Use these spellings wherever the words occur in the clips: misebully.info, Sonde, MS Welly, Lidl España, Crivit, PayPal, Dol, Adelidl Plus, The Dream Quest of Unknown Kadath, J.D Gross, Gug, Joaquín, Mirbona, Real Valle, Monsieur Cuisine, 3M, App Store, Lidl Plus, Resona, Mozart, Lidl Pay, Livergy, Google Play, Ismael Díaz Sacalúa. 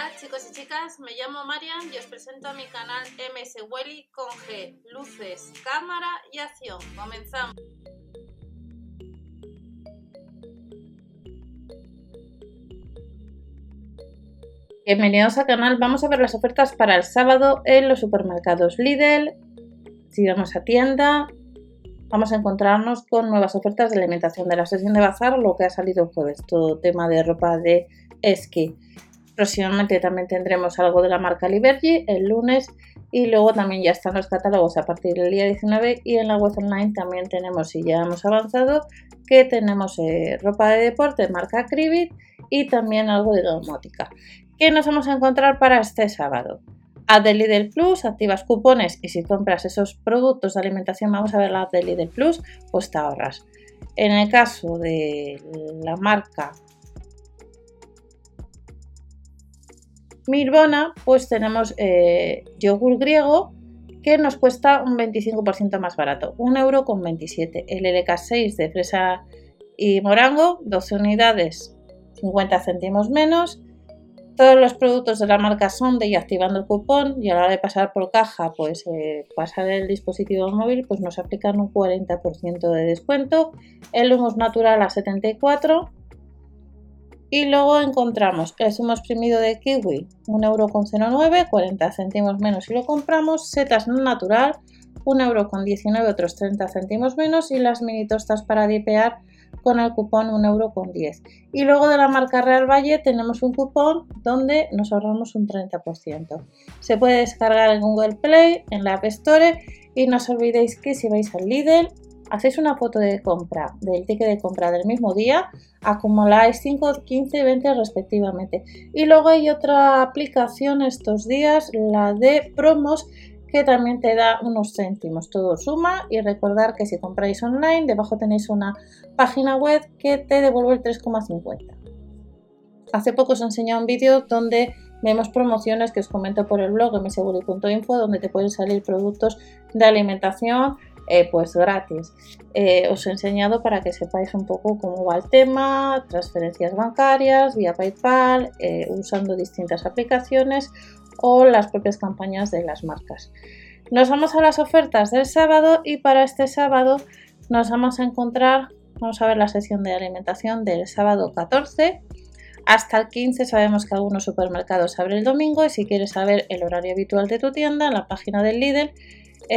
Hola chicos y chicas, me llamo Marian y os presento a mi canal MS Welly con G, luces, cámara y acción. Comenzamos. Bienvenidos al canal, vamos a ver las ofertas para el sábado en los supermercados Lidl. Si vamos a tienda, vamos a encontrarnos con nuevas ofertas de alimentación de la sesión de bazar, lo que ha salido el jueves, todo tema de ropa de esquí. Próximamente también tendremos algo de la marca Livergy el lunes y luego también ya están los catálogos a partir del día 19 y en la web online también tenemos, si ya hemos avanzado, que tenemos ropa de deporte marca Crivit y también algo de domótica. ¿Qué nos vamos a encontrar para este sábado? Adelidl Plus, activas cupones y si compras esos productos de alimentación, vamos a ver la Adelidl Plus, pues te ahorras. En el caso de la marca Mirbona, pues tenemos yogur griego que nos cuesta un 25% más barato, 1,27€. El LK6 de fresa y morango, 12 unidades, 50 céntimos menos. Todos los productos de la marca Sonde y activando el cupón y a la hora de pasar por caja, pues pasar el dispositivo móvil, pues nos aplican un 40% de descuento. El humus natural a 74. Y luego encontramos el zumo exprimido de kiwi, 1,09€, 40 céntimos menos si lo compramos. Setas no natural, 1,19€, otros 30 céntimos menos. Y las mini tostas para dipear con el cupón 1,10€. Y luego de la marca Real Valle tenemos un cupón donde nos ahorramos un 30%. Se puede descargar en Google Play, en la App Store y no os olvidéis que si vais al Lidl, hacéis una foto de compra del ticket de compra del mismo día, acumuláis 5, 15 y 20 respectivamente. Y luego hay otra aplicación estos días, la de promos, que también te da unos céntimos, todo suma. Y recordar que si compráis online, debajo tenéis una página web que te devuelve el 3,50. Hace poco os enseñé un vídeo donde vemos promociones que os comento por el blog misebully.info, donde te pueden salir productos de alimentación pues gratis. Os he enseñado para que sepáis un poco cómo va el tema, transferencias bancarias, vía PayPal, usando distintas aplicaciones o las propias campañas de las marcas. Nos vamos a las ofertas del sábado y para este sábado nos vamos a encontrar, vamos a ver la sesión de alimentación del sábado 14 hasta el 15. Sabemos que algunos supermercados abren el domingo y si quieres saber el horario habitual de tu tienda, en la página del Lidl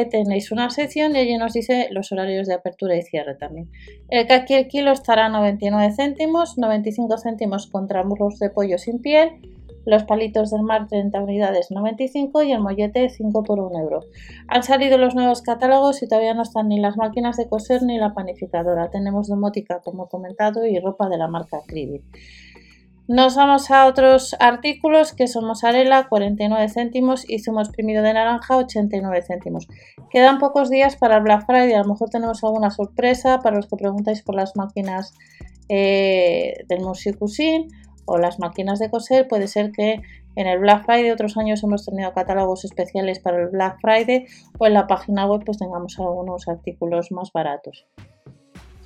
tenéis una sección y allí nos dice los horarios de apertura y cierre también. El caqui el kilo estará a 99 céntimos, 95 céntimos contra muslos de pollo sin piel. Los palitos del mar 30 unidades 95 y el mollete 5 por 1€. Han salido los nuevos catálogos y todavía no están ni las máquinas de coser ni la panificadora. Tenemos domótica como comentado y ropa de la marca Crivit. Nos vamos a otros artículos que son mozzarella 49 céntimos y zumo exprimido de naranja 89 céntimos. Quedan pocos días para el Black Friday, a lo mejor tenemos alguna sorpresa para los que preguntáis por las máquinas del Monsieur Cuisine o las máquinas de coser. Puede ser que en el Black Friday, otros años hemos tenido catálogos especiales para el Black Friday o en la página web pues tengamos algunos artículos más baratos.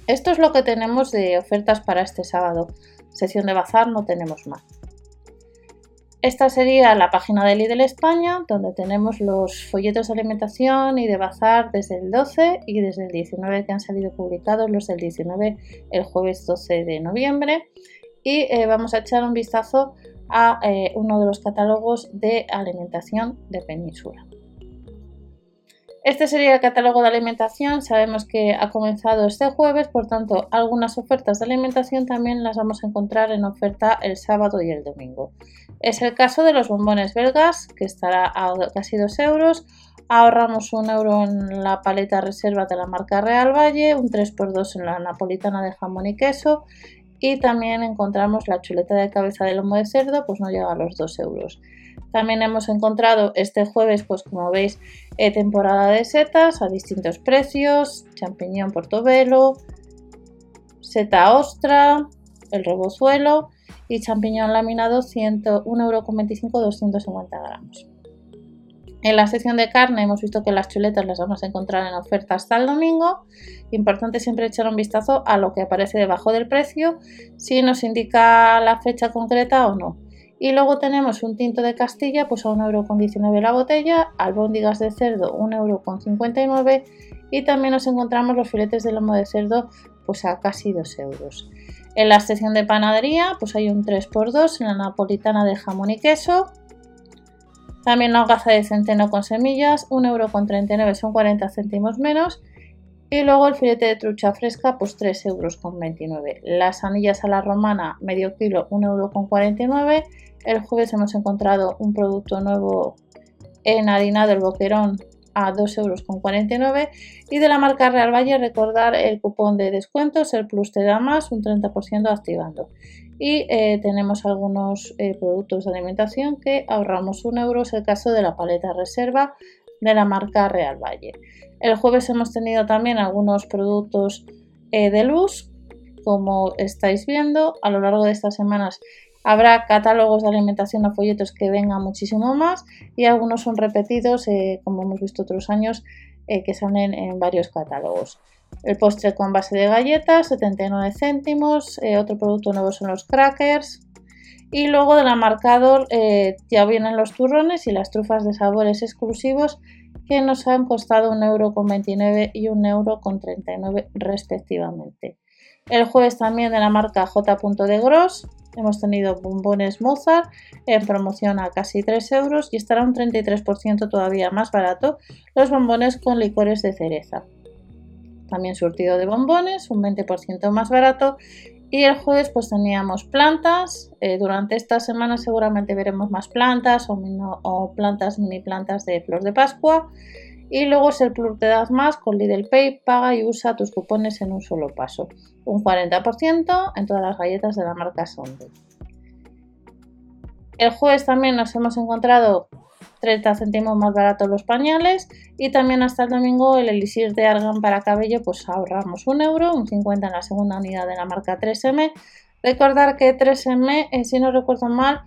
Esto es lo que tenemos de ofertas para este sábado. Sesión de bazar no tenemos más. Esta sería la página de Lidl España, donde tenemos los folletos de alimentación y de bazar desde el 12 y desde el 19 que han salido publicados, los del 19 el jueves 12 de noviembre. Y vamos a echar un vistazo a uno de los catálogos de alimentación de Península. Este sería el catálogo de alimentación, sabemos que ha comenzado este jueves, por tanto algunas ofertas de alimentación también las vamos a encontrar en oferta el sábado y el domingo. Es el caso de los bombones belgas, que estará a casi 2€. Ahorramos 1€ en la paleta reserva de la marca Real Valle, un 3x2 en la napolitana de jamón y queso. Y también encontramos la chuleta de cabeza de lomo de cerdo, pues no llega a los 2€. También hemos encontrado este jueves, pues como veis, temporada de setas a distintos precios, champiñón portobelo, seta ostra, el rebozuelo y champiñón laminado 1,25€, 250 gramos. En la sección de carne hemos visto que las chuletas las vamos a encontrar en oferta hasta el domingo. Importante siempre echar un vistazo a lo que aparece debajo del precio, si nos indica la fecha concreta o no. Y luego tenemos un tinto de Castilla, pues a 1,19€ la botella, albóndigas de cerdo 1,59€, y también nos encontramos los filetes de lomo de cerdo pues a casi 2€. En la sección de panadería pues hay un 3x2 en la napolitana de jamón y queso. También la hogaza de centeno con semillas, 1,39€, son 40 céntimos menos. Y luego el filete de trucha fresca, pues 3,29€. Las anillas a la romana, medio kilo, 1,49€. El jueves hemos encontrado un producto nuevo enharinado, el boquerón, a 2,49€. Y de la marca Real Valle, recordar el cupón de descuentos, el Plus te da más, un 30% activando. Y tenemos algunos productos de alimentación que ahorramos 1€, es el caso de la paleta reserva de la marca Real Valle. El jueves hemos tenido también algunos productos de luz, como estáis viendo. A lo largo de estas semanas habrá catálogos de alimentación o folletos que vengan muchísimo más, y algunos son repetidos, como hemos visto otros años, que salen en varios catálogos. El postre con base de galletas, 79 céntimos. Otro producto nuevo son los crackers. Y luego de la marca Dol ya vienen los turrones y las trufas de sabores exclusivos, que nos han costado 1,29€ y 1,39€ respectivamente. El jueves también de la marca J.D. Gross hemos tenido bombones Mozart en promoción a casi 3€, y estará un 33% todavía más barato los bombones con licores de cereza. También surtido de bombones, un 20% más barato. Y el jueves pues teníamos plantas. Durante esta semana seguramente veremos más plantas o plantas, mini plantas de flor de Pascua. Y luego es el Plus te das más con Lidl Pay, paga y usa tus cupones en un solo paso, un 40% en todas las galletas de la marca Sonde. El jueves también nos hemos encontrado 30 céntimos más baratos los pañales, y también hasta el domingo el elixir de argán para cabello, pues ahorramos 1€, un 50 en la segunda unidad de la marca 3M. Recordar que 3M, si no recuerdo mal,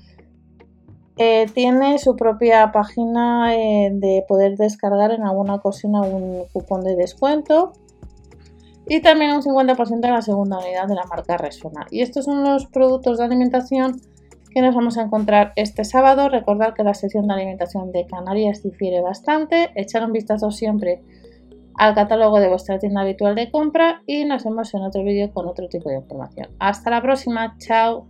tiene su propia página de poder descargar en alguna cocina un cupón de descuento, y también un 50% en la segunda unidad de la marca Resona. Y estos son los productos de alimentación que nos vamos a encontrar este sábado. Recordad que la sección de alimentación de Canarias difiere bastante. Echar un vistazo siempre al catálogo de vuestra tienda habitual de compra, y nos vemos en otro vídeo con otro tipo de información. Hasta la próxima, chao.